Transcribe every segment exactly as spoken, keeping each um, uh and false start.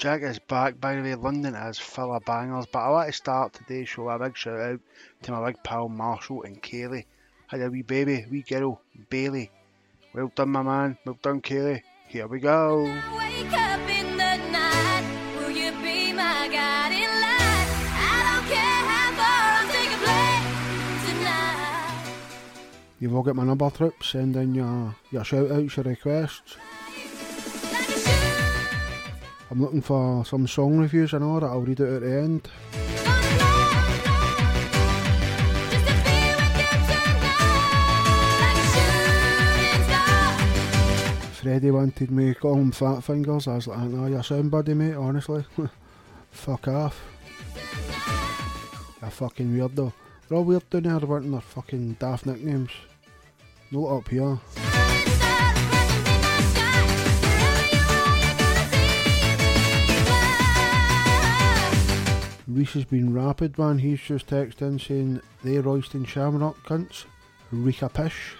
Jack is back, by the way. London is full of bangers, but I like to start today's show a big shout out to my big pal Marshall and Kayleigh. Had a wee baby, wee girl, Bailey. Well done, my man. Well done, Kayleigh. Here we go. Wake up in the night. Will you be my guide in life? I don't care how far I'll take a play tonight. You've all got my number, Trip. Send in your, your shout outs, your requests. I'm looking for some song reviews and all that. I'll read it at the end. Freddie wanted me to call him Fat Fingers. I was like, no, you're somebody, mate, honestly. Fuck off. You're fucking weirdo. They're all weird down there, wanting their fucking daft nicknames. Not up here. Reese has been rapid, man. He's just texted in saying, they Royston Shamrock cunts, Rika Pish.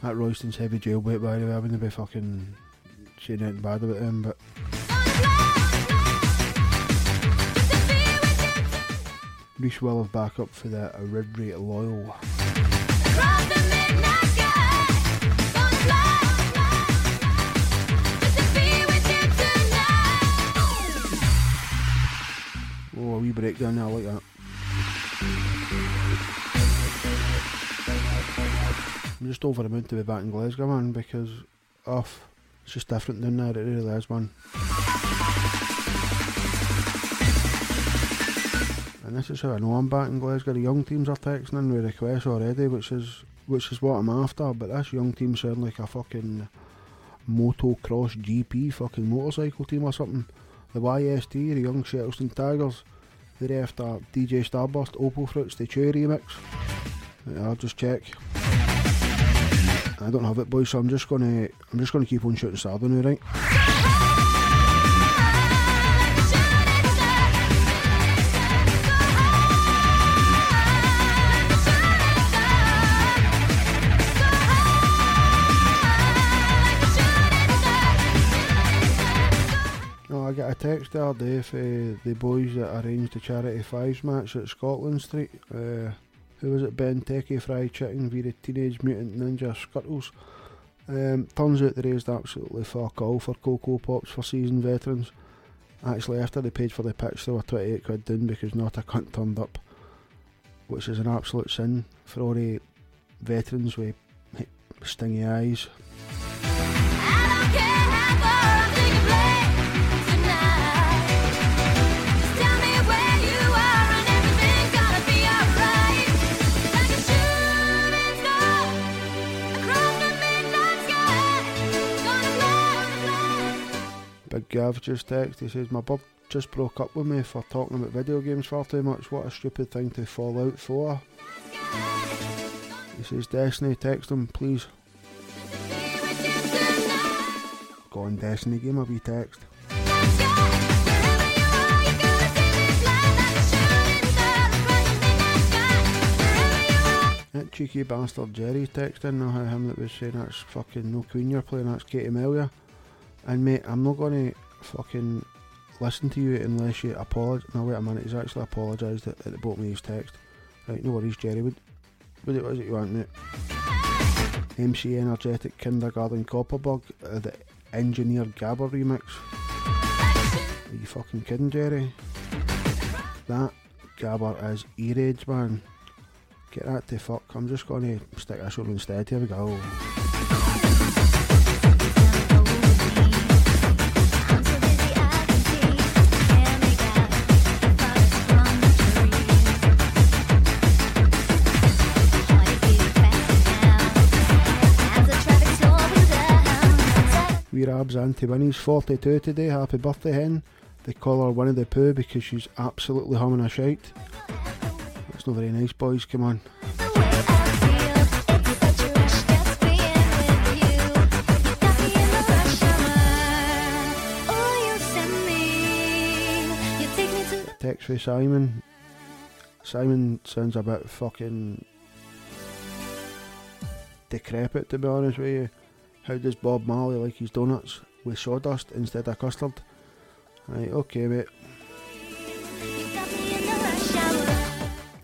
That Royston's heavy jailbait, by the way. I wouldn't be fucking saying anything bad about him, but... Reese will have backup for the Aridri Loyal. Oh, a wee breakdown there, I like that. I'm just over the moon to be back in Glasgow, man, because, off, oh, it's just different down there, it really is, man. And this is how I know I'm back in Glasgow. The young teams are texting in with requests already, which is which is what I'm after, but this young team sound like a fucking motocross G P fucking motorcycle team or something. The Y S T, the Young Shettleston Tigers, they're after D J Starburst, Opal Fruits, the Cherry Remix. Right, I'll just check. I don't have it, boys, so I'm just gonna I'm just gonna keep on shooting Sardo now, right? I text the other day for uh, the boys that arranged the Charity Fives match at Scotland Street. Uh, who was it? Ben Techie, Fried Chicken, via the Teenage Mutant Ninja Scuttles. Um, turns out they raised absolutely fuck all for Cocoa Pops for seasoned veterans. Actually, after they paid for the pitch, they were twenty-eight quid down because not a cunt turned up, which is an absolute sin for all the veterans with stingy eyes. Big Gav just texted, he says, my bub just broke up with me for talking about video games far too much. What a stupid thing to fall out for. He says, Destiny, text him, please. Go on, Destiny, give him a wee text. That cheeky bastard Jerry texted, now how him that was saying that's fucking no Queen you're playing, that's Katie Melia. And mate, I'm not going to fucking listen to you unless you apologise. No, wait a minute, he's actually apologised at, at the bottom of his text. Right, no worries, Jerry. What, what is it you want, mate? M C Energetic, Kindergarten Kopperberg, uh, the Engineer Gabber remix. Are you fucking kidding, Jerry? That Gabber is E-Rage, man. Get that to fuck. I'm just going to stick this one instead. Here we go. Rab's Auntie Winnie's forty-two today, happy birthday hen. They call her Winnie the Pooh because she's absolutely humming a shite. That's not very nice, boys, come on. Text for Simon. Simon sounds a bit fucking decrepit, to be honest with you. How does Bob Marley like his donuts? With sawdust instead of custard. Right, okay, mate.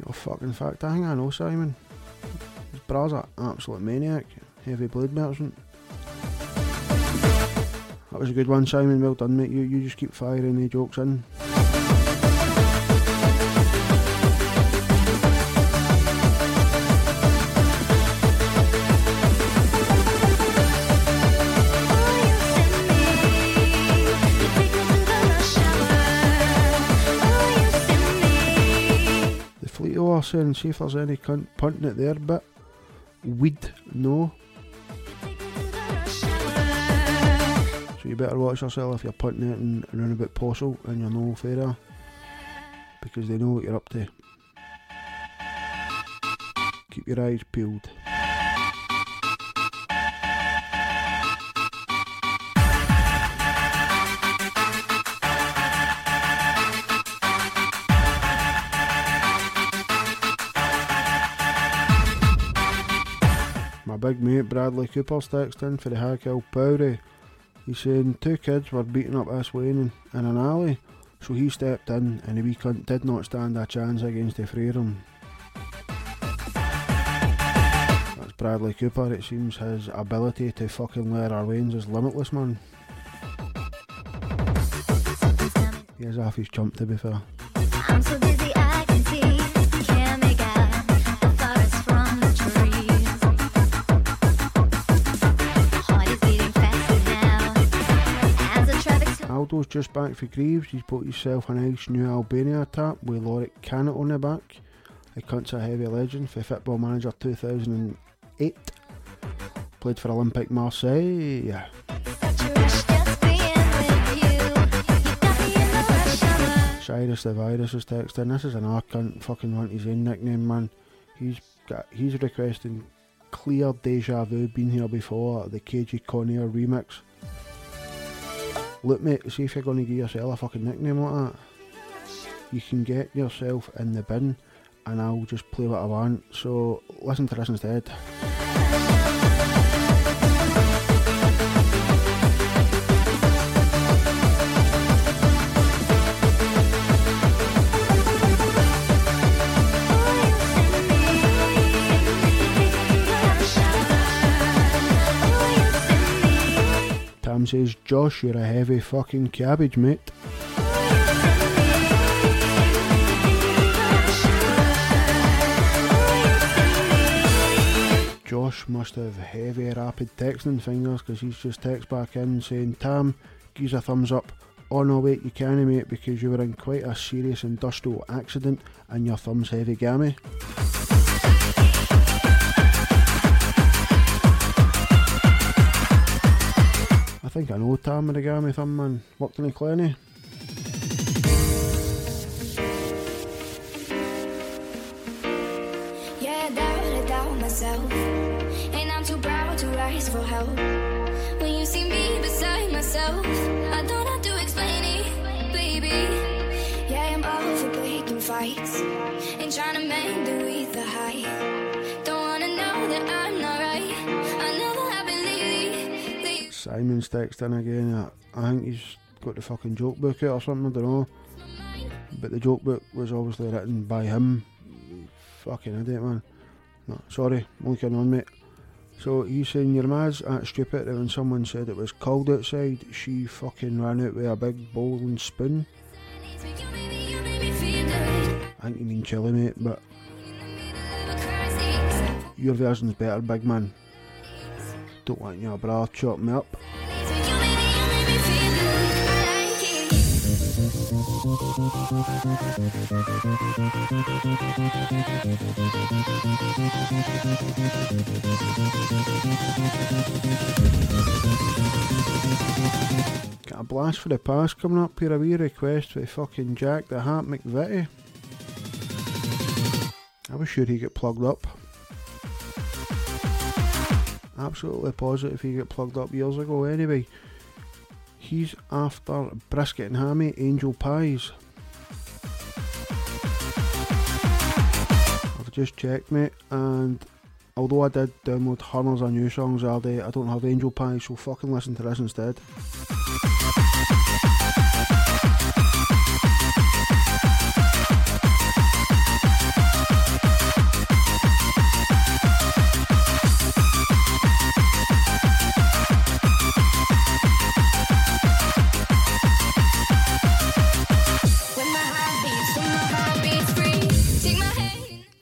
Your fucking fact, I think I know Simon. His brother's an absolute maniac. Heavy blood merchant. That was a good one, Simon. Well done, mate. You, you just keep firing the jokes in. And see if there's any cunt punting it there, but we'd know. So you better watch yourself if you're punting it in around about Postle and you're no fairer, because they know what you're up to. Keep your eyes peeled. Big mate Bradley Cooper's texting for the Hackill Powry. He's saying two kids were beaten up this way in, in an alley, so he stepped in and the wee cunt did not stand a chance against the freedom. That's Bradley Cooper. It seems his ability to fucking let our lanes is limitless, man. He is half his chump, to be fair. I'm so busy I can see. Aldo's just back for Greaves. He's bought himself a nice new Albania tap with Lorik Canet on the back. The cunt's a heavy legend for Football Manager two thousand eight. Played for Olympique Marseille. Cyrus the Virus is texting. This is an arc cunt fucking want his own nickname, man. He's got, he's requesting Clear-Deja Vu, Been Here Before, the K G Conair remix. Look, mate, see if you're going to give yourself a fucking nickname like that. You can get yourself in the bin and I'll just play what I want, so listen to this instead. Tam says, Josh, you're a heavy fucking cabbage, mate. Josh must have heavy rapid texting fingers because he's just text back in saying, Tam, give a thumbs up. Oh no, wait, you can't, mate, because you were in quite a serious industrial accident and your thumb's heavy gammy. I think I know Tam with a gammy thumb, man. Worked in a Clenny. Yeah, I doubt, I doubt myself. And I'm too proud to rise for help. When you see me beside myself, I don't have to explain it, baby. Yeah, I'm all for breaking fights and trying to mend the with the height. Don't wanna know that I'm not right. I know that I've been Simon's texting again. I think he's got the fucking joke book out or something, I don't know. But the joke book was obviously written by him. Fucking idiot, man. No, sorry, only kidding on, mate. So he's saying, your mad's that stupid that when someone said it was cold outside, she fucking ran out with a big bowl and spoon. I think you mean chilly, mate, but your version's better, big man. Don't want your bra chop me up. Got a blast for the past coming up here. A wee request for the fucking Jack the Hat McVitie. I was sure he'd get plugged up. Absolutely positive he got plugged up years ago. Anyway, he's after Brisket and Hammy, Angel Pies. I've just checked, mate, and Although I did download hundreds of new songs all day, I don't have angel pie, so fucking listen to this instead.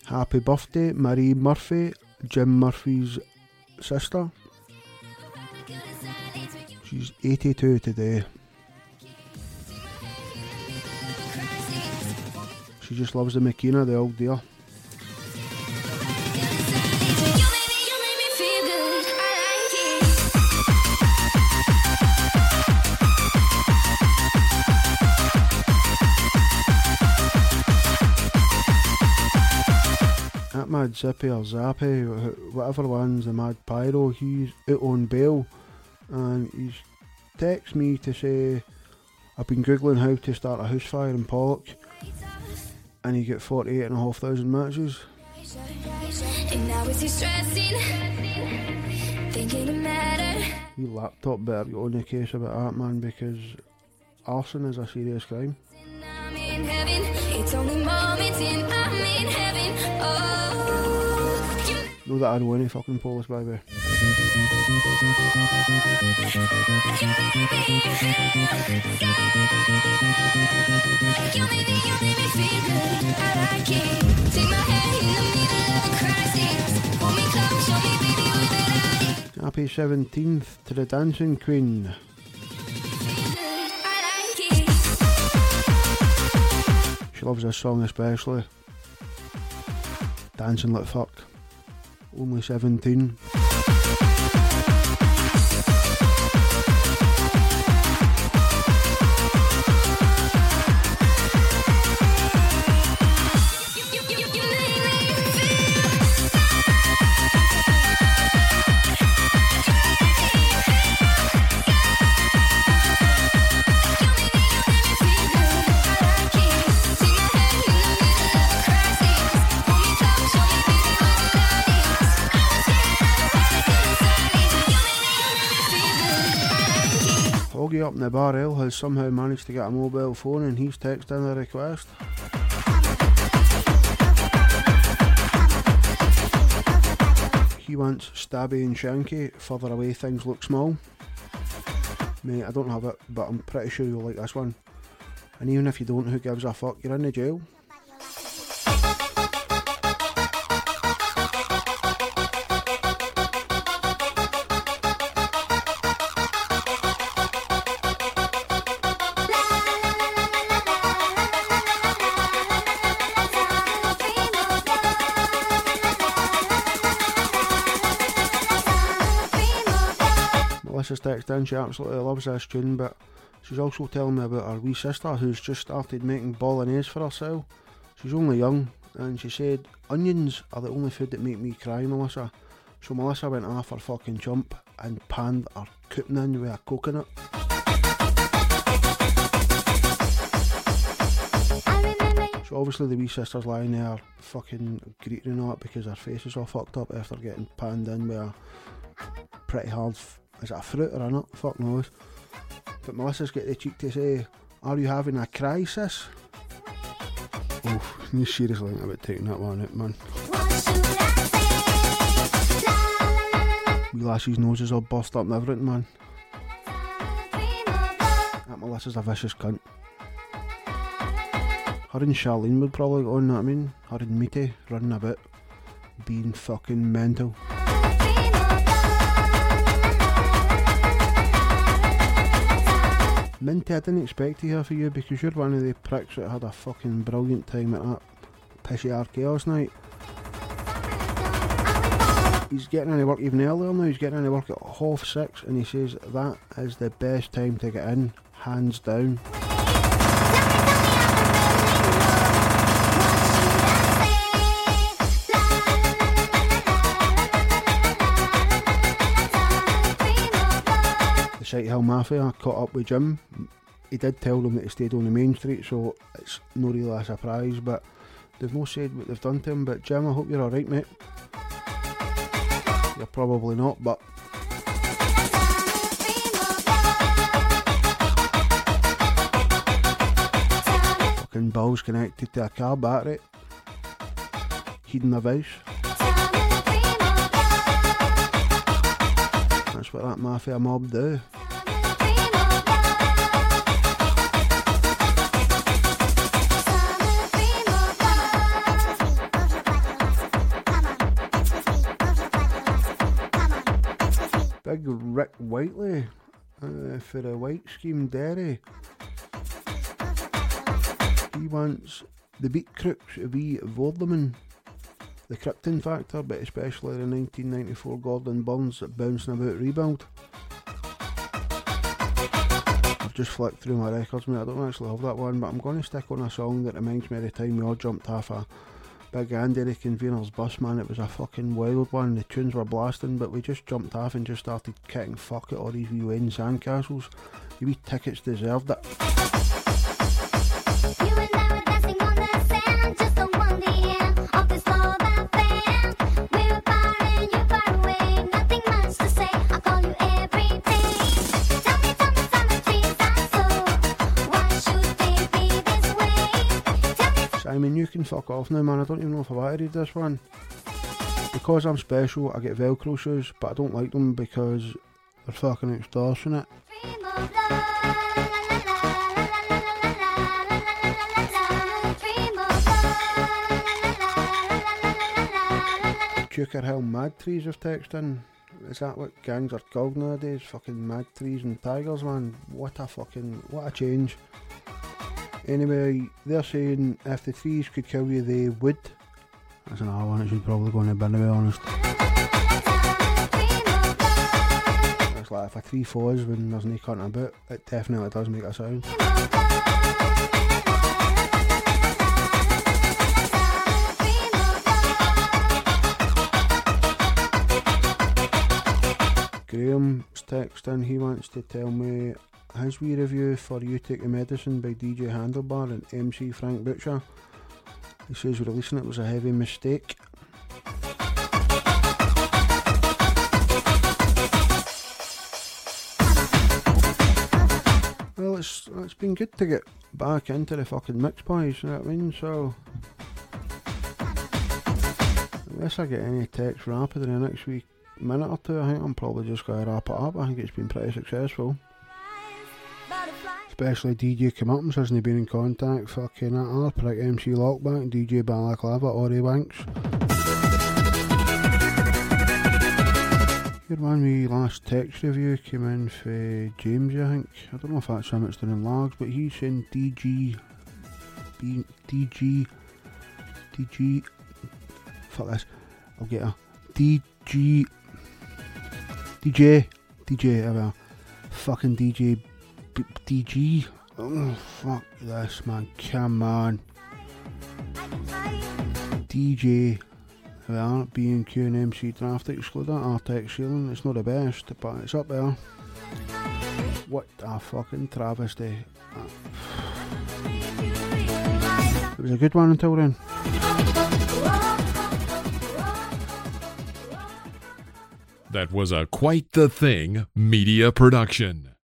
Happy birthday, Marie Murphy, Jim Murphy's sister. She's eighty-two today. She just loves the Makina, the old dear. Mad Zippy or Zappy, whatever one's the Mad Pyro, he's out on bail and he's texted me to say I've been googling how to start a house fire in Pollock and he got forty-eight and a half thousand matches. And now is he stressing, thinking it matter. Your laptop better get on the case about that, man, because arson is a serious crime. I'm in heaven, it's only moments in I'm in heaven, oh. Know that I know any fucking Polish, by the way. Happy seventeenth to the Dancing Queen. She loves this song especially. Dancing like fuck. Only seventeen. Up in the bar, El has somehow managed to get a mobile phone and he's texting a request. He wants Stabby and Shanky, Further Away Things Look Small. Mate, I don't have it, but I'm pretty sure you'll like this one. And even if you don't, who gives a fuck? You're in the jail. Text in, she absolutely loves this tune, but she's also telling me about her wee sister who's just started making bolognese for herself. She's only young and she said onions are the only food that make me cry, Melissa. So Melissa went off her fucking chump and panned her koopman with a coconut. So obviously the wee sister's lying there fucking greeting and all that because her face is all fucked up after getting panned in with a pretty hard f- Is it a fruit or a nut? Fuck knows. But Melissa's got the cheek to say, "Are you having a cry, sis?" Oh, you seriously think about taking that one out, man? Wee lassie's noses all bust up and everything, man. That Melissa's a vicious cunt. Her and Charlene would probably go on, that I mean. Her and Meaty running about, being fucking mental. Minty, I didn't expect to hear for you because you're one of the pricks that had a fucking brilliant time at that pissy R K O's night. He's getting any work even earlier now, he's getting any work at half six and he says that is the best time to get in, hands down. Sight Hill Mafia caught up with Jim. He did tell them that he stayed on the main street, so it's no really a surprise, but they've no said what they've done to him. But Jim, I hope you're alright, mate. You're probably not, but... Fucking balls connected to a car battery. Heating the house. That's what that mafia mob do. Big Rick Whiteley uh, for the White Scheme Derry. He wants the Beatcrooks v Vorderman, the Krypton Factor, but especially the nineteen ninety-four Gordon Burns Bouncing About Rebuild. I've just flicked through my records, mate. I don't actually have that one, but I'm going to stick on a song that reminds me of the time we all jumped off a Big Andy the Convener's bus, man. It was a fucking wild one. The tunes were blasting, but we just jumped off and just started kicking fuck at all these wee wooden sandcastles. The wee tickets deserved it. You and I were dancing on the sand, just on the end of this mobile band. We were far and you far away, nothing much to say. I call you every day. Tell me, tell me, summer trees are so. Why should they be this way? Tell me, Simon, you can fuck off now, man. I don't even know if I've added this one. Because I'm special, I get Velcro shoes, but I don't like them because they're fucking extortionate. Dream of love. Duker Hill Mad Trees have texted in. Is that what gangs are called nowadays? Fucking Mad Trees and Tigers, man. What a fucking, what a change. Anyway, they're saying if the trees could kill you, they would. That's another one that should probably go in the bin, to be honest. It's like if a tree falls when there's no cutting about, it definitely does make a sound. Graham's texting, he wants to tell me his wee review for You Take the Medicine by D J Handlebar and M C Frank Butcher. He says releasing it was a heavy mistake. Well, it's it's been good to get back into the fucking mix, boys, you know what I mean? So, unless I get any text rapid in the next week, minute or two, I think I'm probably just going to wrap it up. I think it's been pretty successful. Especially D J Commitments hasn't been in contact, fucking that other prick M C Lockback, D J Balaclava, Ori Wanks. Here one wee last text review came in for James, I think. I don't know if that's him, it's down in Largs, but he's saying D G, B, D G, D G, fuck this, I'll get her, D G, D J, D J, well, fucking D J, B- D G, oh fuck this man, come on, D J, well, B and Q and M C Draft Excluder, Artex Ceiling, it's not the best, but it's up there. What a fucking travesty. It was a good one until then. That was a Quite the Thing media production.